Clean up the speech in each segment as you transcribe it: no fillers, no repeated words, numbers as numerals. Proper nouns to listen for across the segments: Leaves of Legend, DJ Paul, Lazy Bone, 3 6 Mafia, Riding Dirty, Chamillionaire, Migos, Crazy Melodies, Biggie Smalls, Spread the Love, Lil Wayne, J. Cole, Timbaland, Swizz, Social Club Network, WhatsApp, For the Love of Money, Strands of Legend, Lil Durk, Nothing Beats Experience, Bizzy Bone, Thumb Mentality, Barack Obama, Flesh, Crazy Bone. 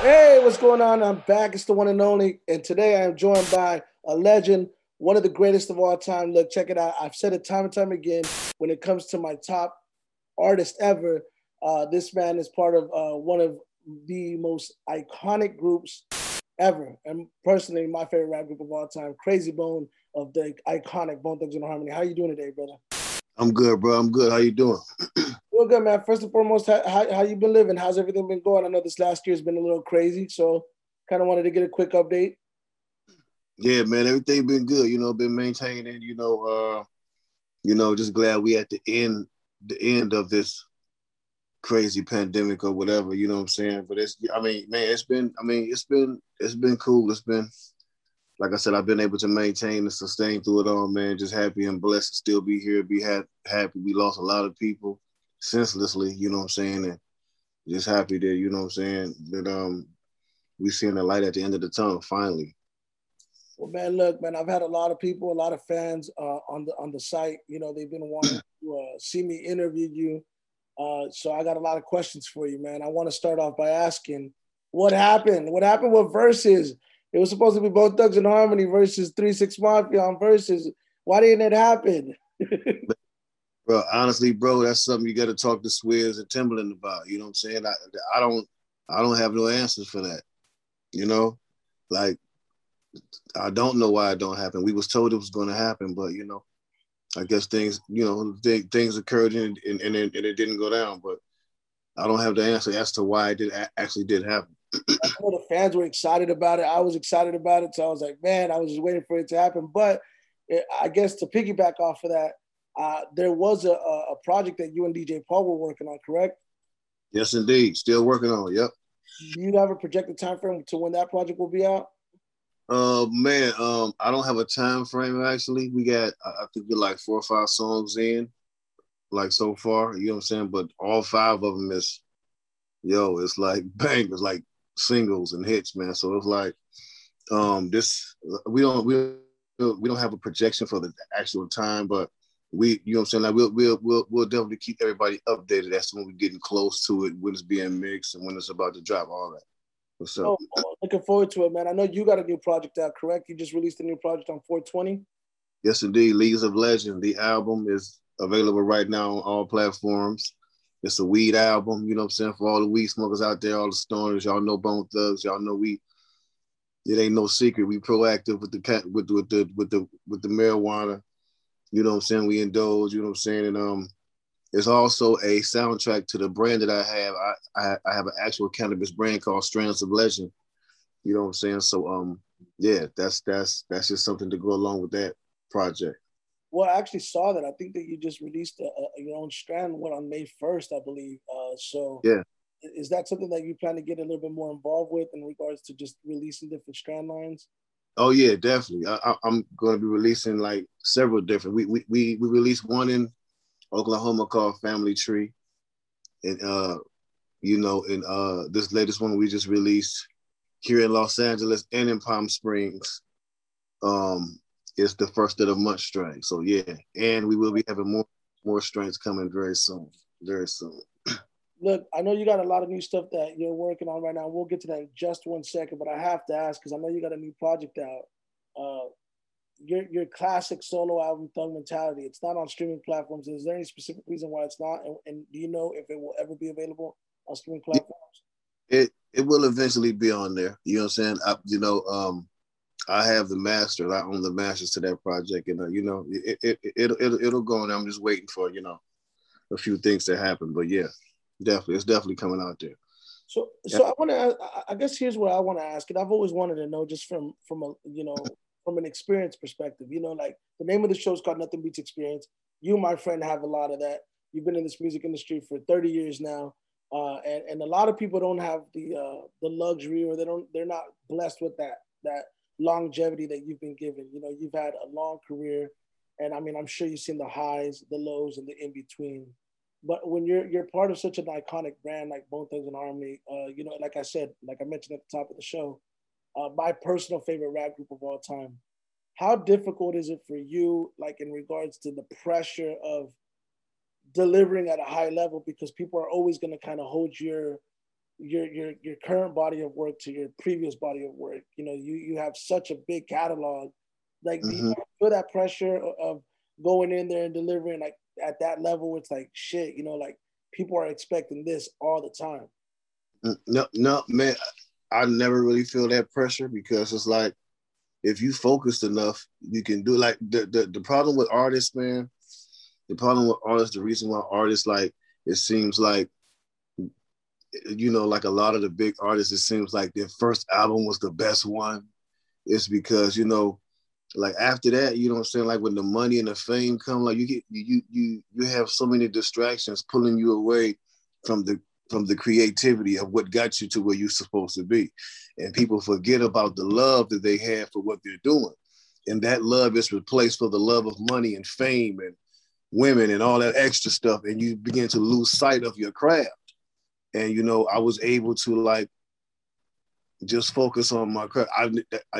Hey, what's going on? I'm back. It's the one and only. And today I am joined by a legend, one of the greatest of all time. Look, check it out. I've said it time and time again. When it comes to my top artist ever, this man is part of one of the most iconic groups ever. And personally, my favorite rap group of all time, Crazy Bone of the iconic Bone Thugs N Harmony. How you doing today, brother? I'm good, bro. I'm good. How you doing? Well, good, man. First and foremost, how you been living? How's everything been going? I know this last year has been a little crazy, so kind of wanted to get a quick update. Yeah, man. Everything been good. You know, been maintaining. You know, just glad we at the end of this crazy pandemic or whatever. You know what I'm saying? But it's, I mean, man, it's been cool. It's been, like I said, I've been able to maintain and sustain through it all, man. Just happy and blessed to still be here. Be happy. We lost a lot of people senselessly, you know what I'm saying? And just happy that, you know what I'm saying, that we seeing the light at the end of the tunnel finally. Well, man, look, man, I've had a lot of people, a lot of fans on the site. You know, they've been wanting to see me interview you. So I got a lot of questions for you, man. I want to start off by asking, what happened? What happened with Versus? It was supposed to be Bone Thugs N Harmony versus 3 6 Mafia on Versus. Why didn't it happen? Bro, honestly, bro, that's something you got to talk to Swizz and Timbaland about. You know what I'm saying? I don't have no answers for that. You know, like, I don't know why it don't happen. We was told it was going to happen, but you know, I guess things, you know, things occurred and it didn't go down. But I don't have the answer as to why it actually did happen. I know the fans were excited about it. I was excited about it. So I was like, man, I was just waiting for it to happen. But I guess to piggyback off of that, there was a project that you and DJ Paul were working on, correct? Yes, indeed. Still working on it, yep. Do you have a projected time frame to when that project will be out? I don't have a time frame, actually. We got, I think we're like 4 or 5 songs in, like, so far. You know what I'm saying? But all 5 of them is, yo, it's like bang. It's like singles and hits, man. So it's like we don't have a projection for the actual time, but we, you know what I'm saying, like we'll definitely keep everybody updated. That's when we're getting close to it, when it's being mixed and when it's about to drop, all that. What's up? Oh, looking forward to it, man. I know you got a new project out, correct? You just released a new project on 420. Yes, indeed. Leaves of Legend. The album is available right now on all platforms. It's a weed album, you know what I'm saying, for all the weed smokers out there, all the stoners. Y'all know Bone Thugs. Y'all know we. It ain't no secret. We proactive with the marijuana. You know what I'm saying? We indulge. You know what I'm saying? And it's also a soundtrack to the brand that I have. I have an actual cannabis brand called Strands of Legend. You know what I'm saying? So yeah, that's just something to go along with that project. Well, I actually saw that. I think that you just released your own strand one on May 1st, I believe. So yeah, is that something that you plan to get a little bit more involved with in regards to just releasing different strand lines? Oh yeah, definitely. I'm going to be releasing like several different. We released one in Oklahoma called Family Tree, and this latest one we just released here in Los Angeles and in Palm Springs. It's the first of the month strength. So yeah, and we will be having more strengths coming very soon. Very soon. Look, I know you got a lot of new stuff that you're working on right now. We'll get to that in just one second, but I have to ask, because I know you got a new project out. Your classic solo album, Thumb Mentality, it's not on streaming platforms. Is there any specific reason why it's not? And do you know if it will ever be available on streaming platforms? It will eventually be on there. You know what I'm saying? I have the master. I own the masters to that project, and it'll go on. I'm just waiting for a few things to happen, but yeah, definitely, it's definitely coming out there. So I want to. I guess here's what I want to ask, and I've always wanted to know, just from an experience perspective. You know, like the name of the show is called Nothing Beats Experience. You, my friend, have a lot of that. You've been in this music industry for 30 years now. And a lot of people don't have the luxury, or they're not blessed with that longevity that you've been given. You know, you've had a long career, and I mean, I'm sure you've seen the highs, the lows, and the in-between. But when you're part of such an iconic brand like Bone Thugs N Harmony, like I said, like I mentioned at the top of the show, my personal favorite rap group of all time, how difficult is it for you, like in regards to the pressure of delivering at a high level, because people are always going to kind of hold your your current body of work to your previous body of work. You know, you have such a big catalog. Like, do you feel that pressure of going in there and delivering like at that level? It's like, shit, you know, like people are expecting this all the time. No, man, I never really feel that pressure, because it's like, if you focused enough, you can do like the problem with artists, man. The problem with artists, the reason why artists, like, it seems like, you know, like a lot of the big artists, it seems like their first album was the best one. It's because, you know, like after that, you know what I'm saying? Like when the money and the fame come, like you get, you have so many distractions pulling you away from the creativity of what got you to where you're supposed to be. And people forget about the love that they have for what they're doing. And that love is replaced for the love of money and fame and women and all that extra stuff. And you begin to lose sight of your craft. And, you know, I was able to like, just focus on my craft.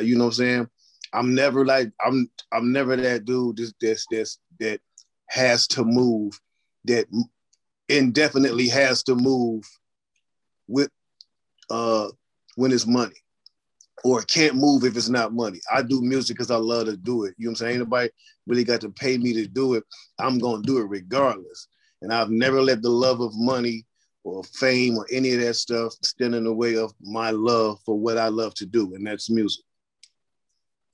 You know what I'm saying? I'm never that dude that has to move, that indefinitely has to move with when it's money, or can't move if it's not money. I do music because I love to do it. You know what I'm saying? Ain't nobody really got to pay me to do it. I'm gonna do it regardless. And I've never let the love of money or fame or any of that stuff stand in the way of my love for what I love to do, and that's music.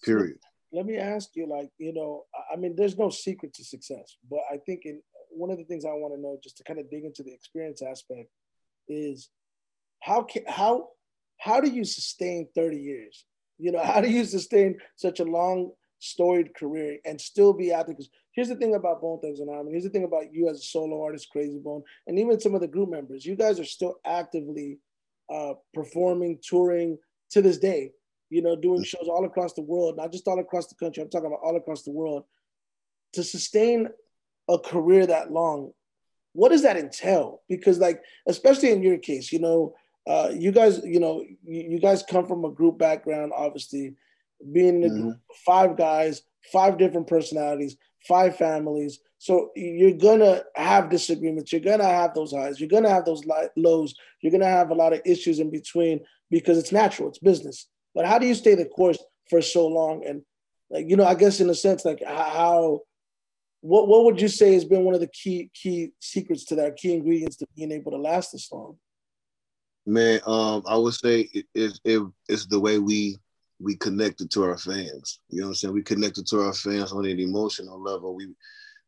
Period. Let me ask you, like, you know, I mean, there's no secret to success, but I think one of the things I want to know, just to kind of dig into the experience aspect, is how do you sustain 30 years? You know, how do you sustain such a long storied career and still be out there? Because here's the thing about Bone Thugs N Harmony. Here's the thing about you as a solo artist, Crazy Bone, and even some of the group members. You guys are still actively performing, touring to this day. You know, doing shows all across the world, not just all across the country. I'm talking about all across the world. To sustain a career that long, what does that entail? Because, like, especially in your case, you know, you guys come from a group background, obviously, being in a group, five guys, five different personalities, five families. So you're going to have disagreements. You're going to have those highs. You're going to have those lows. You're going to have a lot of issues in between, because it's natural. It's business. But how do you stay the course for so long? And, like, you know, I guess in a sense, like, what would you say has been one of the key secrets to that, key ingredients to being able to last this long? Man, I would say it's the way we connected to our fans. You know what I'm saying? We connected to our fans on an emotional level.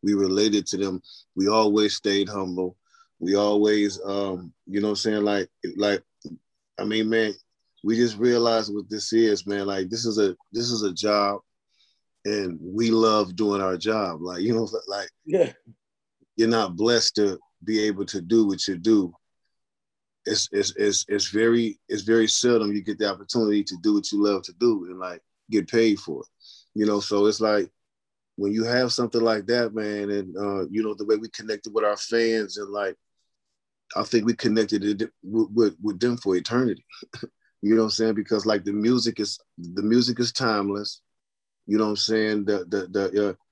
We related to them. We always stayed humble. We always, you know what I'm saying? Like, I mean, man, we just realized what this is, man. Like, this is a job, and we love doing our job. Like, you know, like, yeah, you're not blessed to be able to do what you do. It's very seldom you get the opportunity to do what you love to do and like get paid for it. You know, so it's like when you have something like that, man, and you know, the way we connected with our fans, and like, I think we connected with them for eternity. You know what I'm saying? Because like the music is timeless. You know what I'm saying?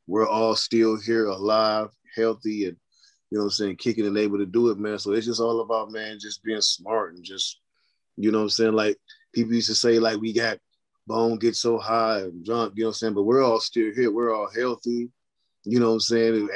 We're all still here, alive, healthy, and, you know what I'm saying, kicking and able to do it, man. So it's just all about, man, just being smart and just, you know what I'm saying? Like people used to say, like, we got Bone get so high and drunk, you know what I'm saying? But we're all still here. We're all healthy. You know what I'm saying?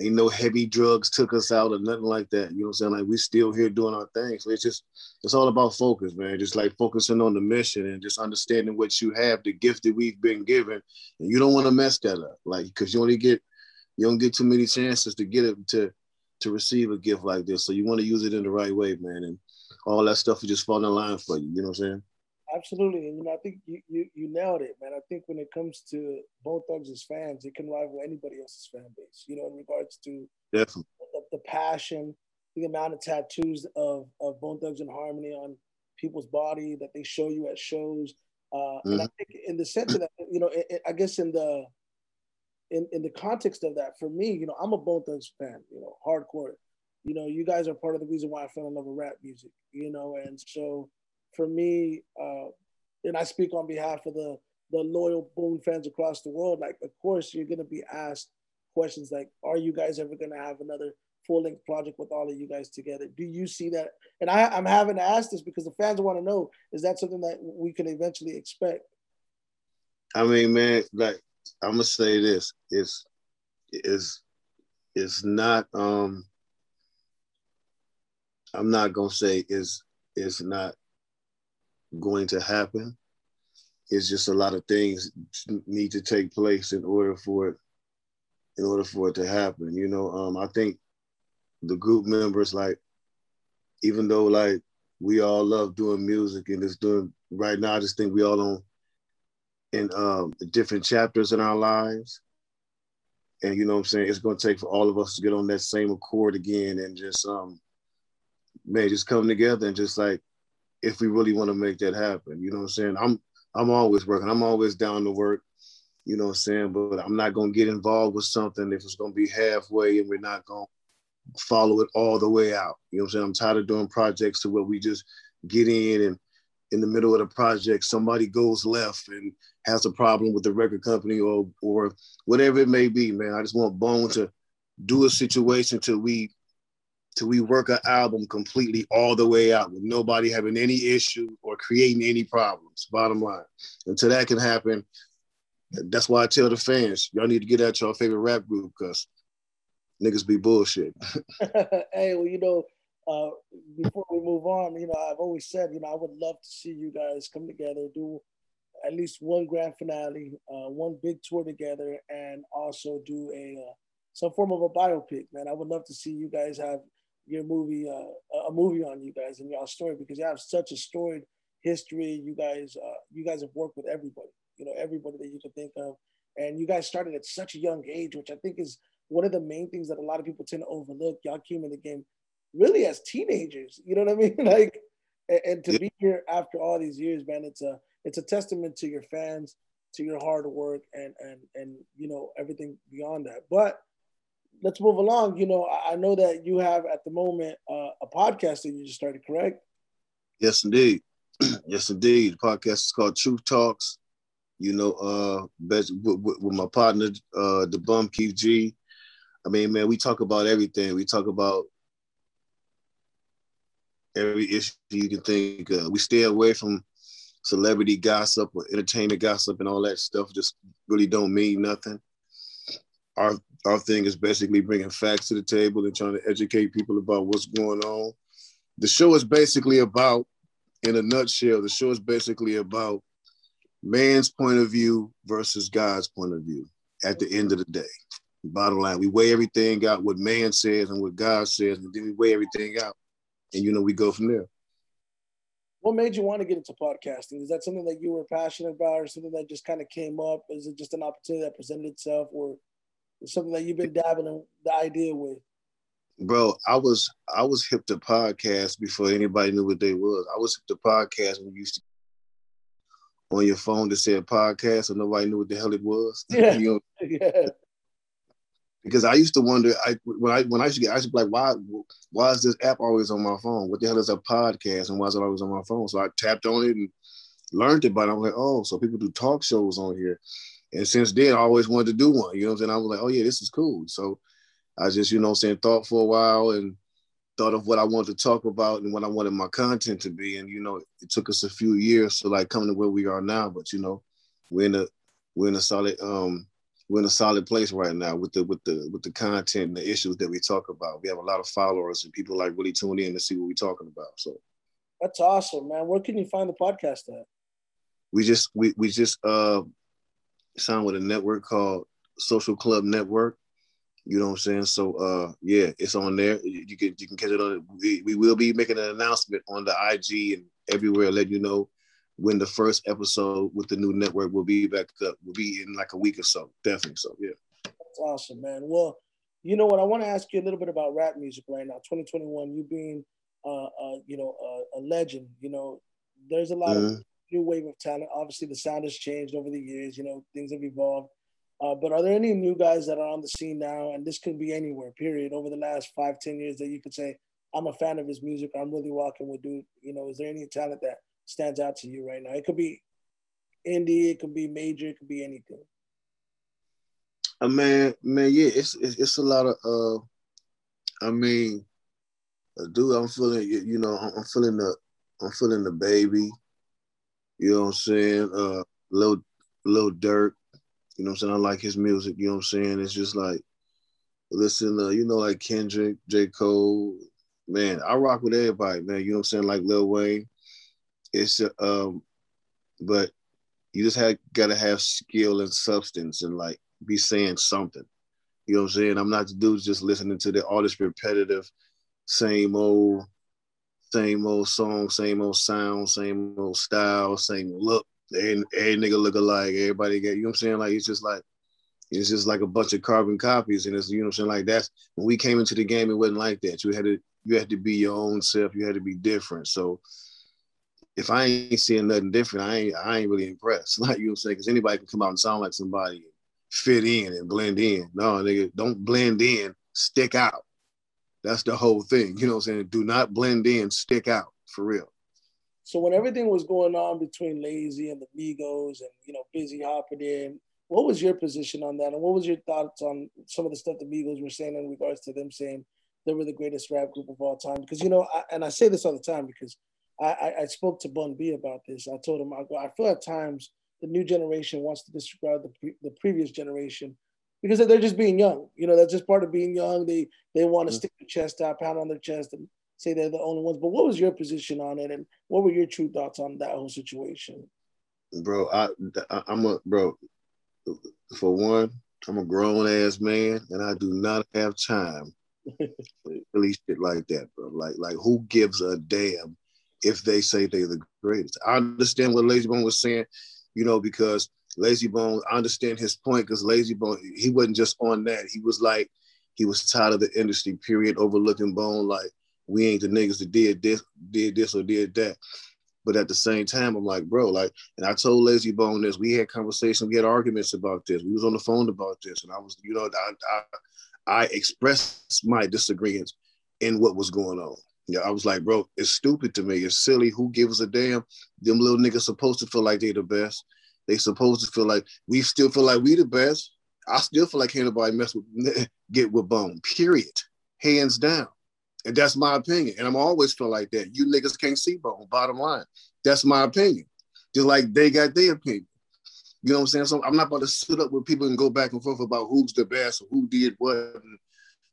Ain't no heavy drugs took us out or nothing like that. You know what I'm saying? Like, we still here doing our thing. So it's all about focus, man. Just like focusing on the mission and just understanding what you have, the gift that we've been given. And you don't want to mess that up. Like, cause you don't get too many chances to get it, to receive a gift like this. So you want to use it in the right way, man. And all that stuff is just falling in line for you. You know what I'm saying? Absolutely. And, you know, I think you nailed it, man. I think when it comes to Bone Thugs' fans, it can rival anybody else's fan base, you know, in regards to the passion, the amount of tattoos of Bone Thugs N Harmony on people's body that they show you at shows. And I think in the sense of that, you know, I guess in the context of that, for me, you know, I'm a Bone Thugs fan, you know, hardcore. You know, you guys are part of the reason why I fell in love with rap music, you know, and so... For me, and I speak on behalf of the loyal Bone fans across the world, like, of course, you're going to be asked questions like, are you guys ever going to have another full-length project with all of you guys together. Do you see that? And I'm having to ask this because the fans want to know, is that something that we can eventually expect? I mean, man, like, I'm going to say this. It's not, I'm not going to say it's not going to happen. It's just a lot of things need to take place in order for it to happen. You know, I think the group members, like, even though, like, we all love doing music and just doing, right now, I just think we all on in different chapters in our lives. And you know what I'm saying? It's gonna take for all of us to get on that same accord again and just, man, just come together and just, like, if we really wanna make that happen, you know what I'm saying? I'm always working, I'm always down to work, you know what I'm saying? But I'm not gonna get involved with something if it's gonna be halfway and we're not gonna follow it all the way out. You know what I'm saying? I'm tired of doing projects to where we just get in and in the middle of the project, somebody goes left and has a problem with the record company or whatever it may be, man. I just want Bone to do a situation till we work an album completely all the way out with nobody having any issue or creating any problems, bottom line. Until that can happen, that's why I tell the fans, y'all need to get at your favorite rap group because niggas be bullshit. Hey, well, you know, before we move on, you know, I've always said, you know, I would love to see you guys come together, do at least one grand finale, one big tour together, and also do some form of a biopic, man. I would love to see you guys have your movie, a movie on you guys and y'all's story, because you have such a storied history. You guys have worked with everybody, you know, everybody that you can think of. And you guys started at such a young age, which I think is one of the main things that a lot of people tend to overlook. Y'all came in the game really as teenagers, you know what I mean? Like, and to be here after all these years, man, it's a testament to your fans, to your hard work, and you know, everything beyond that. But let's move along. You know, I know that you have at the moment a podcast that you just started, correct? Yes, indeed. Yes, indeed. The podcast is called Truth Talks. You know, with my partner, the Bum Keith G. I mean, man, we talk about everything. We talk about every issue you can think of. We stay away from celebrity gossip or entertainment gossip and all that stuff. Just really don't mean nothing. Our thing is basically bringing facts to the table and trying to educate people about what's going on. The show is basically about, in a nutshell, the show is basically about man's point of view versus God's point of view at the end of the day. Bottom line, we weigh everything out, what man says and what God says, and then we weigh everything out. And, you know, we go from there. What made you want to get into podcasting? Is that something that you were passionate about or something that just kind of came up? Is it just an opportunity that presented itself, or is something that you've been dabbling in the idea with? Bro, I was hip to podcasts before anybody knew what they was. I was hip to podcasts when you used to on your phone that said podcast and nobody knew what the hell it was. Yeah. You know? Yeah. Because I used to wonder, I used to be like, why is this app always on my phone? What the hell is a podcast and why is it always on my phone? So I tapped on it and learned about it. I'm like, oh, so people do talk shows on here. And since then, I always wanted to do one. You know what I'm saying? I was like, oh yeah, this is cool. So I just, you know what I'm saying, thought for a while and thought of what I wanted to talk about and what I wanted my content to be. And, you know, it took us a few years to like come to where we are now. But, you know, we're in a solid place right now with the content and the issues that we talk about. We have a lot of followers and people like really tune in to see what we're talking about. So that's awesome, man. Where can you find the podcast at? We just signed with a network called Social Club Network. You know what I'm saying? So yeah, it's on there. You can catch it on. We will be making an announcement on the IG and everywhere, letting you know when the first episode with the new network will be back up. Will be in like a week or so, definitely. So, yeah. That's awesome, man. Well, you know what? I want to ask you a little bit about rap music right now. 2021, you being, you know, a legend. You know, there's a lot of new wave of talent. Obviously, the sound has changed over the years. You know, things have evolved. But are there any new guys that are on the scene now? And this could be anywhere, period, over the last 5-10 years that you could say, I'm a fan of his music. I'm really rocking with dude. You know, is there any talent that stands out to you right now? It could be indie, it could be major, it could be anything. Man, yeah, it's a lot of I mean, dude, I'm feeling the baby. You know what I'm saying? Lil Durk. You know what I'm saying? I like his music. You know what I'm saying? It's just like, listen, you know, like Kendrick, J. Cole. Man, I rock with everybody, man. You know what I'm saying? Like Lil Wayne. It's, but you just gotta have skill and substance and like be saying something. You know what I'm saying? I'm not the dude just listening to all this repetitive, same old song, same old sound, same old style, same look. Every nigga look alike. Everybody got, you know what I'm saying? Like, it's just like a bunch of carbon copies. And it's, you know what I'm saying? Like, that's, when we came into the game, it wasn't like that. You had to be your own self. You had to be different. So if I ain't seeing nothing different, I ain't really impressed. Like, you know what I'm saying? Because anybody can come out and sound like somebody, fit in and blend in. No, nigga, don't blend in, stick out. That's the whole thing. You know what I'm saying? Do not blend in, stick out, for real. So when everything was going on between Lazy and the Migos and, you know, Bizzy hopping in, what was your position on that? And what was your thoughts on some of the stuff the Migos were saying in regards to them saying they were the greatest rap group of all time? Because, you know, I say this all the time because I spoke to Bun B about this. I told him, I feel at times the new generation wants to disregard the previous generation because they're just being young. You know, that's just part of being young. They want to stick their chest out, pound on their chest and say they're the only ones. But what was your position on it? And what were your true thoughts on that whole situation? Bro, for one, I'm a grown ass man and I do not have time for really shit like that, bro. Like who gives a damn if they say they're the greatest? I understand what Lazy Bone was saying, you know, because Lazy Bone, I understand his point, because Lazy Bone, he wasn't just on that. He was like, he was tired of the industry, period, overlooking Bone, like, we ain't the niggas that did this or did that. But at the same time, I'm like, bro, like, and I told Lazy Bone this, we had conversations, we had arguments about this, we was on the phone about this, and I was, you know, I expressed my disagreements in what was going on. Yeah, I was like, bro, it's stupid to me. It's silly. Who gives a damn? Them little niggas supposed to feel like they the best. They supposed to feel like, we still feel like we the best. I still feel like can't nobody get with Bone, period. Hands down. And that's my opinion. And I'm always feel like that. You niggas can't see Bone, bottom line. That's my opinion. Just like they got their opinion. You know what I'm saying? So I'm not about to sit up with people and go back and forth about who's the best or who did what. And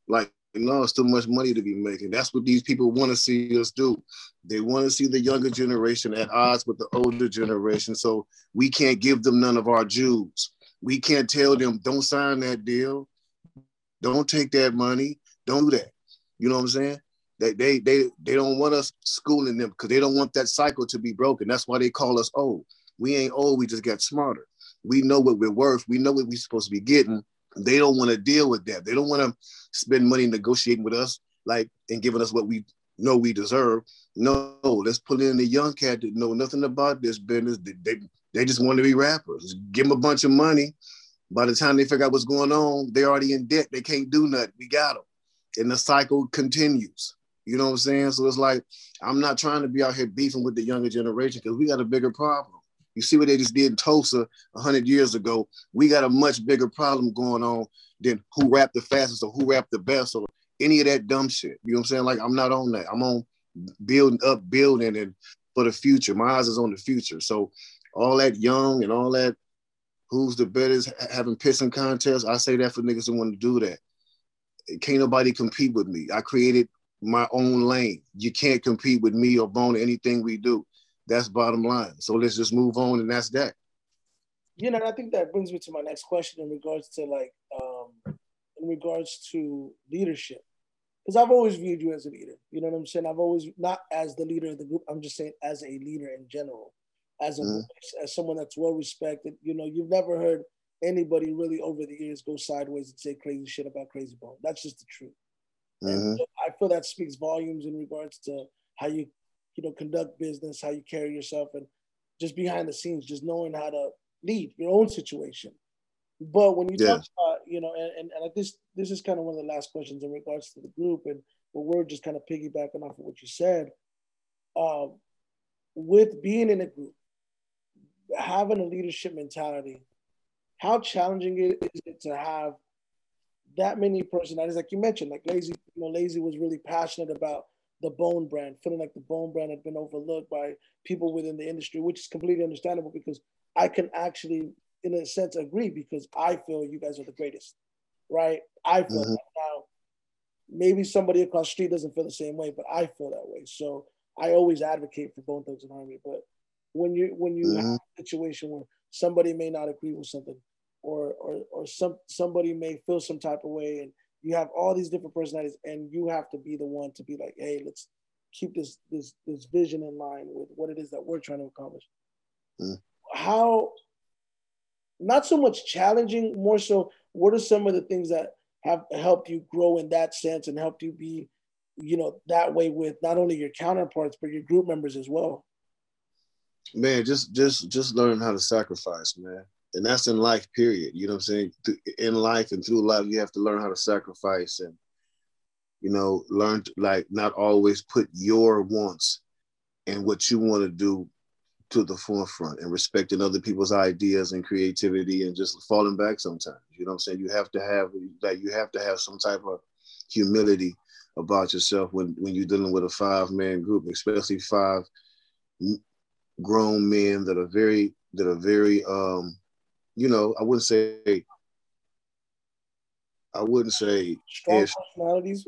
like, no, it's too much money to be making. That's what these people want to see us do. They want to see the younger generation at odds with the older generation. So we can't give them none of our dues. We can't tell them, don't sign that deal. Don't take that money. Don't do that. You know what I'm saying? They don't want us schooling them because they don't want that cycle to be broken. That's why they call us old. We ain't old. We just got smarter. We know what we're worth. We know what we're supposed to be getting. They don't want to deal with that. They don't want to spend money negotiating with us, like, and giving us what we know we deserve. No, let's put in the young cat that know nothing about this business. They just want to be rappers. Give them a bunch of money. By the time they figure out what's going on, they're already in debt. They can't do nothing. We got them. And the cycle continues. You know what I'm saying? So it's like, I'm not trying to be out here beefing with the younger generation because we got a bigger problem. You see what they just did in Tulsa 100 years ago. We got a much bigger problem going on than who rapped the fastest or who rapped the best or any of that dumb shit. You know what I'm saying? Like, I'm not on that. I'm on building and for the future. My eyes is on the future. So all that young and all that who's the best having pissing contests, I say that for niggas who want to do that. Can't nobody compete with me. I created my own lane. You can't compete with me or Bone or anything we do. That's bottom line. So let's just move on, and that's that. You know, and I think that brings me to my next question in regards to leadership, because I've always viewed you as a leader. You know what I'm saying? I've always, not as the leader of the group, I'm just saying as a leader in general, as someone that's well respected. You know, you've never heard anybody really over the years go sideways and say crazy shit about Crazy Bone. That's just the truth. And so I feel that speaks volumes in regards to how you know, conduct business, how you carry yourself, and just behind the scenes, just knowing how to lead your own situation. But when you talk about, you know, and this is kind of one of the last questions in regards to the group, and we're just kind of piggybacking off of what you said. With being in a group, having a leadership mentality, how challenging is it to have that many personalities, like you mentioned, like Lazy, you know, Lazy was really passionate about the Bone brand, feeling like the Bone brand had been overlooked by people within the industry, which is completely understandable, because I can actually, in a sense, agree, because I feel you guys are the greatest, right? I feel that. Now, maybe somebody across the street doesn't feel the same way, but I feel that way. So I always advocate for Bone Thugs N Harmony. But when you have a situation where somebody may not agree with something, or somebody may feel some type of way, and you have all these different personalities, and you have to be the one to be like, hey, let's keep this vision in line with what it is that we're trying to accomplish. How, not so much challenging, more so, what are some of the things that have helped you grow in that sense and helped you be, you know, that way with not only your counterparts, but your group members as well? Man, just learn how to sacrifice, man. And that's in life, period. You know what I'm saying? In life and through life, you have to learn how to sacrifice and, you know, learn to, like, not always put your wants and what you want to do to the forefront, and respecting other people's ideas and creativity, and just falling back sometimes. You know what I'm saying? You have to have, like, you have to have some type of humility about yourself when you're dealing with a 5-man group, especially 5 grown men that are very, you know, I wouldn't say strong personalities.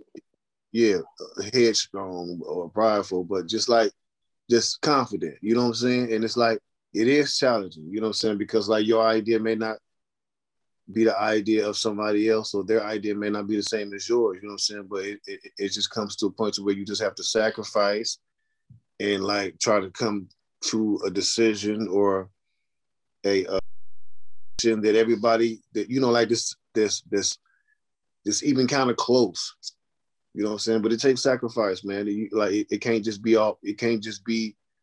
Yeah, headstrong or prideful, but just confident. You know what I'm saying? And it's like, it is challenging. You know what I'm saying? Because like your idea may not be the idea of somebody else, or their idea may not be the same as yours. You know what I'm saying? But it just comes to a point where you just have to sacrifice and like try to come to a decision or a that everybody, that, you know, like this even kind of close, you know what I'm saying? But it takes sacrifice, man. It can't just be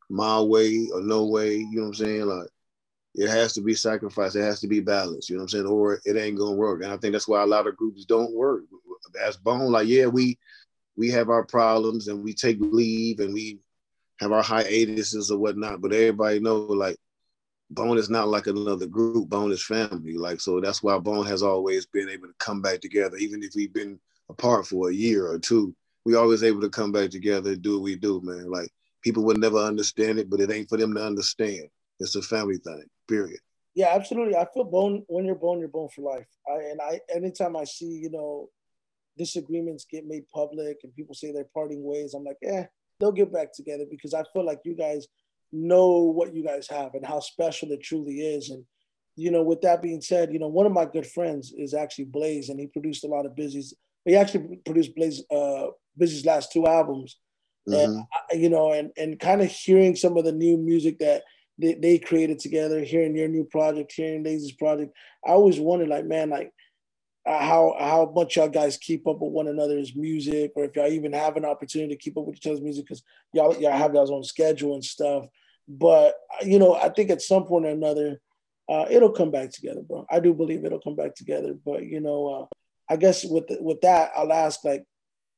my way or no way, you know what I'm saying? Like, it has to be sacrificed. It has to be balanced, you know what I'm saying? Or it ain't gonna work. And I think that's why a lot of groups don't work. As Bone, like, yeah, we have our problems and we take leave and we have our hiatuses or whatnot, but everybody know, like, Bone is not like another group. Bone is family. Like, so that's why Bone has always been able to come back together. Even if we've been apart for a year or two, we always able to come back together and do what we do, man. Like, people would never understand it, but it ain't for them to understand. It's a family thing, period. Yeah, absolutely. I feel Bone, when you're Bone for life. And anytime I see, you know, disagreements get made public and people say they're parting ways, I'm like, they'll get back together, because I feel like you guys know what you guys have and how special it truly is. And, you know, with that being said, you know, one of my good friends is actually Blaze, and he produced a lot of Bizzy's. He actually produced Bizzy's last 2 albums. And, you know, and kind of hearing some of the new music that they created together, hearing your new project, hearing Daisy's project, I always wondered, like, man, like, how much y'all guys keep up with one another's music, or if y'all even have an opportunity to keep up with each other's music, because y'all have y'all's own schedule and stuff. But, you know, I think at some point or another, it'll come back together, bro. I do believe it'll come back together. But, you know, I guess with that, I'll ask, like,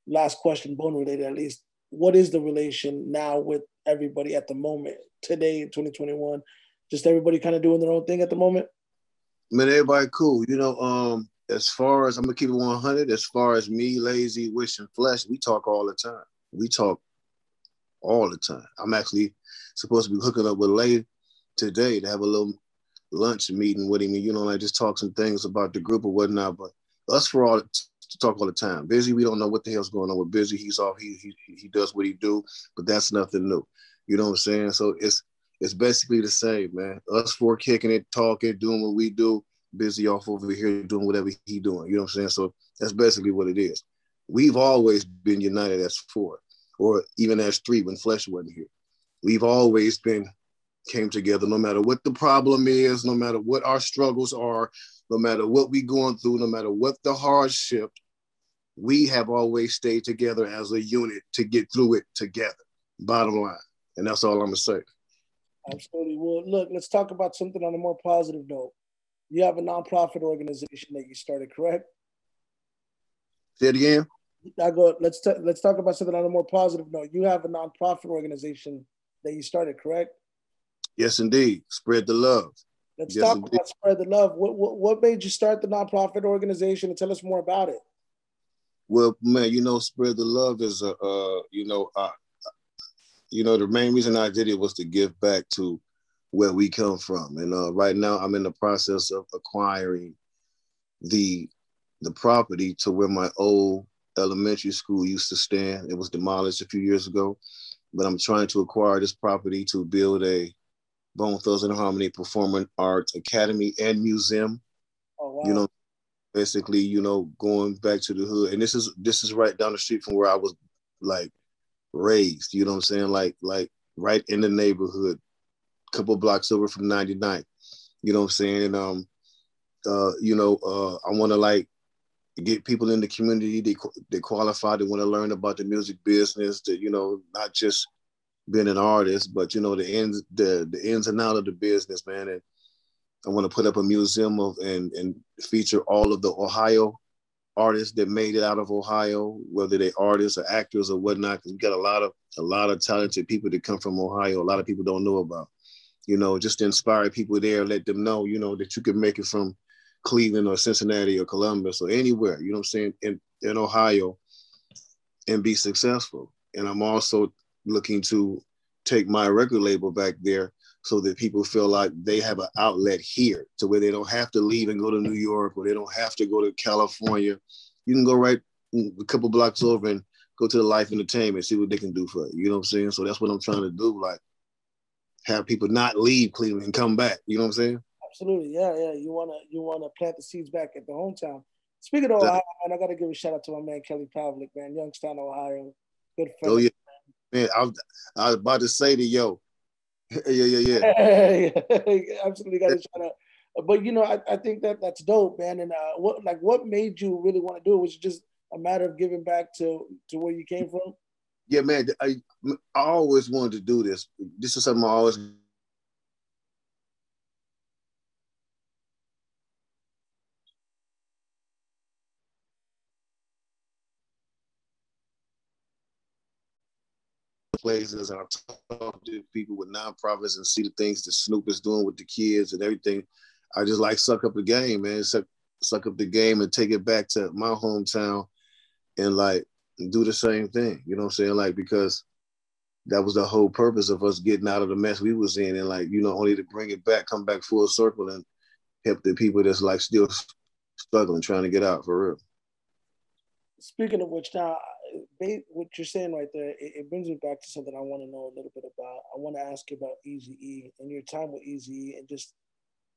last question, Bone related at least, what is the relation now with everybody at the moment, today, 2021? Just everybody kind of doing their own thing at the moment? Man, everybody cool. You know, as far as, I'm gonna keep it 100, as far as me, Lazy, Wish, and Flesh, we talk all the time. I'm actually supposed to be hooking up with Lay today to have a little lunch meeting with him, and, you know, like, just talk some things about the group or whatnot. But us talk all the time. Bizzy, we don't know what the hell's going on with Bizzy. He's off. He does what he do, but that's nothing new. You know what I'm saying? So it's basically the same, man. Us 4 kicking it, talking, doing what we do. Bizzy off over here doing whatever he doing. You know what I'm saying? So that's basically what it is. We've always been united as 4, or even as 3 when Flesh wasn't here. We've always came together, no matter what the problem is, no matter what our struggles are, no matter what we going through, no matter what the hardship, we have always stayed together as a unit to get through it together. Bottom line. And that's all I'm going to say. Absolutely. Well, look, let's talk about something on a more positive note. You have a nonprofit organization that you started, correct? Say it again. Let's talk about something on a more positive note. You have a nonprofit organization that you started, correct? Yes, indeed. Spread the Love. Let's talk about Spread the Love. What made you start the nonprofit organization, and tell us more about it? Well, man, you know, Spread the Love is a, the main reason I did it was to give back to where we come from. And right now I'm in the process of acquiring the property to where my old elementary school used to stand. It was demolished a few years ago, but I'm trying to acquire this property to build a Bone Thugs N Harmony Performing Arts Academy and Museum. Oh, wow. You know, basically, you know, going back to the hood. And this is right down the street from where I was like raised, you know what I'm saying? Like right in the neighborhood, a couple blocks over from 99, you know what I'm saying? And, I want to like get people in the community. They qualify. They want to learn about the music business, that, you know, not just being an artist, but you know, the ins and out of the business, man. And I want to put up a museum of and feature all of the Ohio artists that made it out of Ohio, whether they're artists or actors or whatnot. Because we got a lot of talented people that come from Ohio. A lot of people don't know about. You know, just inspire people there. Let them know, you know, that you can make it from Cleveland or Cincinnati or Columbus or anywhere. You know what I'm saying? In Ohio, and be successful. And I'm also looking to take my record label back there so that people feel like they have an outlet here to where they don't have to leave and go to New York, or they don't have to go to California. You can go right a couple blocks over and go to the Life Entertainment, see what they can do for you. You know what I'm saying? So that's what I'm trying to do, like have people not leave Cleveland and come back. You know what I'm saying? Absolutely, yeah. You wanna plant the seeds back at the hometown. Speaking of Ohio, man, I gotta give a shout out to my man Kelly Pavlik, man, Youngstown, Ohio. Good friend. Oh yeah. Man, I was about to say to yo. Yeah. Absolutely got to shout out. But you know, I think that's dope, man. And what made you really want to do it? Was it just a matter of giving back to where you came from? Yeah, man. I always wanted to do this. This is something I always. Places, and I talk to people with nonprofits and see the things that Snoop is doing with the kids and everything. I just like suck up the game, man. Suck up the game and take it back to my hometown and like do the same thing. You know what I'm saying? Like, because that was the whole purpose of us getting out of the mess we was in, and like, you know, only to bring it back, come back full circle and help the people that's like still struggling, trying to get out for real. Speaking of which, now what you're saying right there, it brings me back to something I want to know a little bit about. I want to ask you about Eazy-E and your time with Eazy-E, and just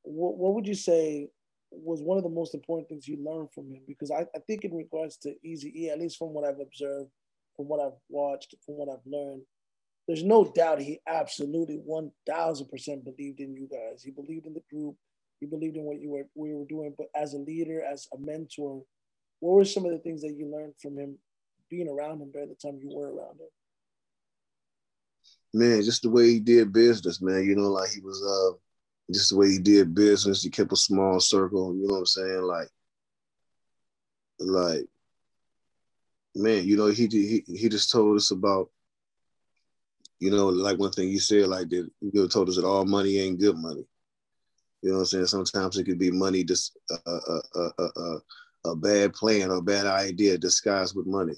what would you say was one of the most important things you learned from him? Because I think in regards to Eazy-E, at least from what I've observed, from what I've watched, from what I've learned, there's no doubt he absolutely 1,000% believed in you guys. He believed in the group. He believed in what we were doing. But as a leader, as a mentor, what were some of the things that you learned from him, being around him during the time you were around him? Man, just the way he did business, man. You know, like he was, just the way he did business. He kept a small circle. You know what I'm saying? Like, man, you know, he just told us about, you know, like one thing he said, like that, he told us that all money ain't good money. You know what I'm saying? Sometimes it could be money just a bad plan or a bad idea disguised with money.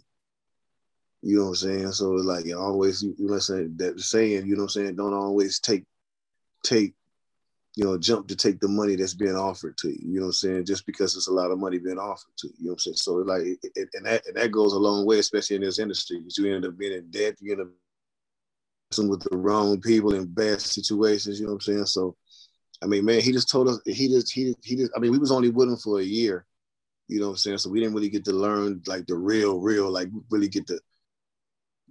You know what I'm saying? So it's like, always, you know what I'm saying, that saying, you know what I'm saying, don't always take, you know, jump to take the money that's being offered to you. You know what I'm saying? Just because it's a lot of money being offered to you. You know what I'm saying? So like, that goes a long way, especially in this industry, because you end up being in debt, you end up with the wrong people in bad situations. You know what I'm saying? So, I mean, man, he just told us, he just, I mean, we was only with him for a year. You know what I'm saying? So we didn't really get to learn like the real, like really get to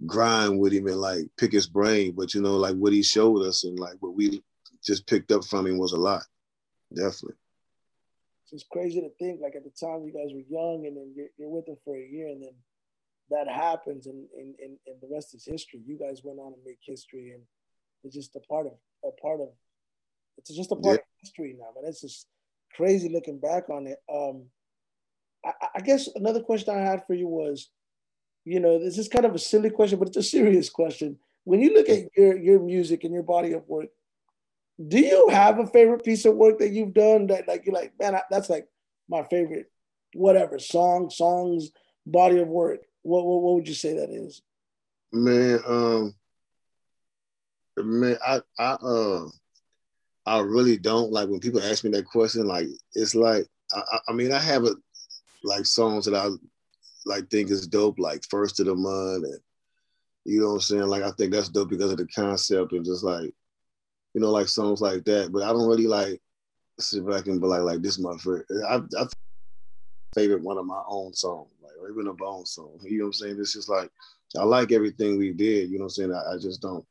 grind with him and like pick his brain. But you know, like what he showed us and like what we just picked up from him was a lot, definitely. It's crazy to think like at the time you guys were young, and then you're with him for a year, and then that happens, and the rest is history. You guys went on and make history, and it's just a part of history now, man. It's just crazy looking back on it. I guess another question I had for you was, you know, this is kind of a silly question, but it's a serious question. When you look at your music and your body of work, Do you have a favorite piece of work that you've done that like you're like, man, that's like my favorite, whatever songs, body of work? What would you say that is? Man, I really don't like when people ask me that question. Like, it's like, I mean, I have like songs that I like think is dope, like First of the Month, and you know what I'm saying. Like, I think that's dope because of the concept and just like, you know, like songs like that. But I don't really like sit back and be like this is my favorite. I favorite one of my own songs, like, or even a Bone song. You know what I'm saying? It's just like, I like everything we did. You know what I'm saying? I just don't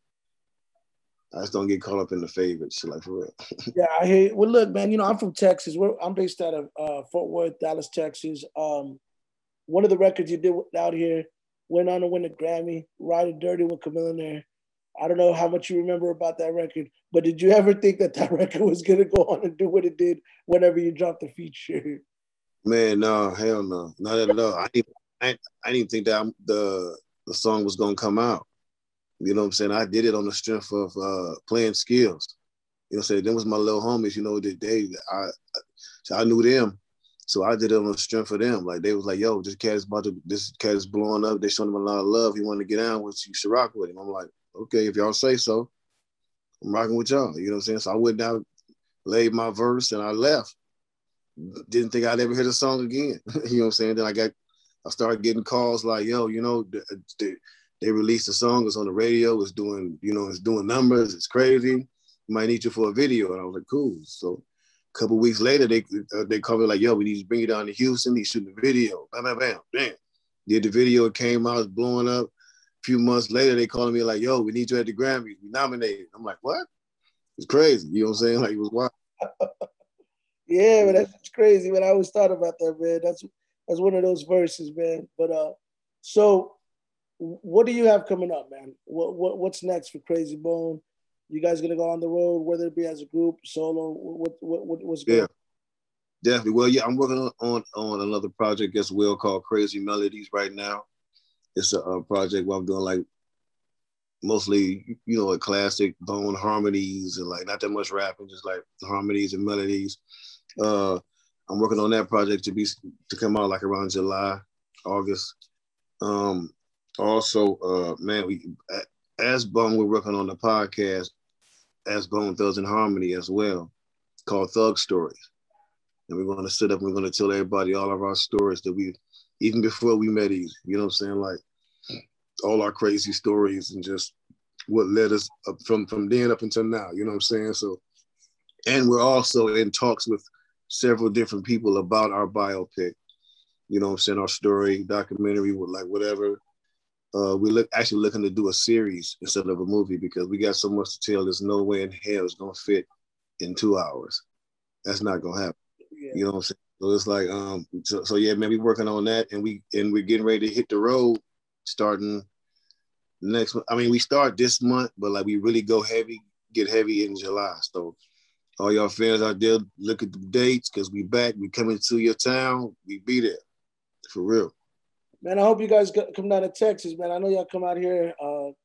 get caught up in the favorites, like, for real. Yeah, I hear you. Well, look, man, you know, I'm from Texas. I'm based out of Fort Worth, Dallas, Texas. One of the records you did out here went on to win a Grammy, Riding Dirty with Chamillionaire. I don't know how much you remember about that record, but did you ever think that record was going to go on and do what it did whenever you dropped the feature? Man, no, hell no. Not at all. I didn't even think that the song was going to come out. You know what I'm saying? I did it on the strength of playing skills. You know what I'm saying? Them was my little homies, you know, that I knew them. So I did it on the strength of them. Like, they was like, yo, this cat is blowing up. They showing him a lot of love. He wanted to get down with you, should rock with him. I'm like, okay, if y'all say so, I'm rocking with y'all. You know what I'm saying? So I went out, laid my verse, and I left. Didn't think I'd ever hear the song again. You know what I'm saying? Then I started getting calls like, yo, you know, they released a song, it's on the radio, it's doing numbers, it's crazy. Might need you for a video. And I was like, cool. So a couple of weeks later, they called me like, yo, we need to bring you down to Houston. He's shooting a video. Bam, bam, bam, bam. Did the video, it came out, it was blowing up. A few months later, they called me like, yo, we need you at the Grammys. We nominated. I'm like, what? It's crazy. You know what I'm saying? Like, it was wild. Yeah, man, that's crazy, man. I always thought about that, man. That's one of those verses, man. But so what do you have coming up, man? What's next for Crazy Bone? You guys gonna go on the road, whether it be as a group, solo? What's going on? Yeah, definitely. Well, yeah, I'm working on another project as well called Crazy Melodies right now. It's a project where I'm doing like mostly, you know, a classic Bone harmonies and like not that much rapping, just like harmonies and melodies. I'm working on that project to come out like around July, August. Man, as Bone, we're working on the podcast as Bone Thugs N Harmony as well, called Thug Stories. And we're going to sit up and we're going to tell everybody all of our stories that we, even before we met Eazy, you know what I'm saying? Like all our crazy stories and just what led us up from then up until now, you know what I'm saying? So, and we're also in talks with several different people about our biopic, you know what I'm saying, our story, documentary, like whatever. We're actually looking to do a series instead of a movie because we got so much to tell, there's no way in hell it's going to fit in 2 hours. That's not going to happen. Yeah. You know what I'm saying? So it's like, so yeah, man, we're working on that and we're getting ready to hit the road starting next month. I mean, we start this month, but like we really get heavy in July. So all y'all fans out there, look at the dates because we back. We coming to your town. We be there for real. Man, I hope you guys come down to Texas, man. I know y'all come out here,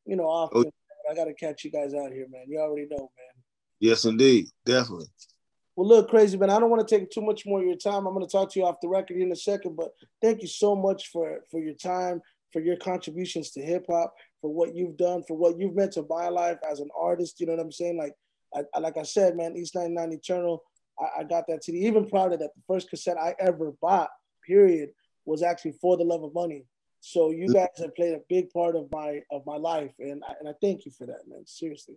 you know, often. Oh. I got to catch you guys out here, man. You already know, man. Yes, indeed. Definitely. Well, look, Crazy, man, I don't want to take too much more of your time. I'm going to talk to you off the record in a second, but thank you so much for your time, for your contributions to hip-hop, for what you've done, for what you've meant to my life as an artist. You know what I'm saying? Like I said, man, East 99 Eternal, I got that CD. Even prior to that, the first cassette I ever bought, period, was actually For the Love of Money. So you guys have played a big part of my life, and I thank you for that, man. Seriously.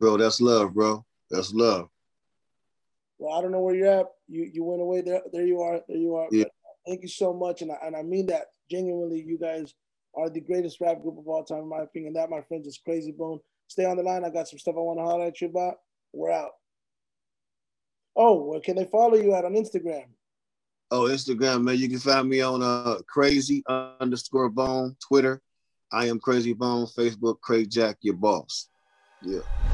Bro, that's love, bro. That's love. Well, I don't know where you're at. You went away. There you are. There you are. Yeah. Thank you so much, and I mean that genuinely. You guys are the greatest rap group of all time, in my opinion. That, my friends, is Crazy Bone. Stay on the line. I got some stuff I want to holler at you about. We're out. Oh, well, can they follow you out on Instagram? Oh, Instagram, man. You can find me on Crazy_Bone, Twitter. I am Crazy Bone, Facebook, Craig Jack, your boss. Yeah.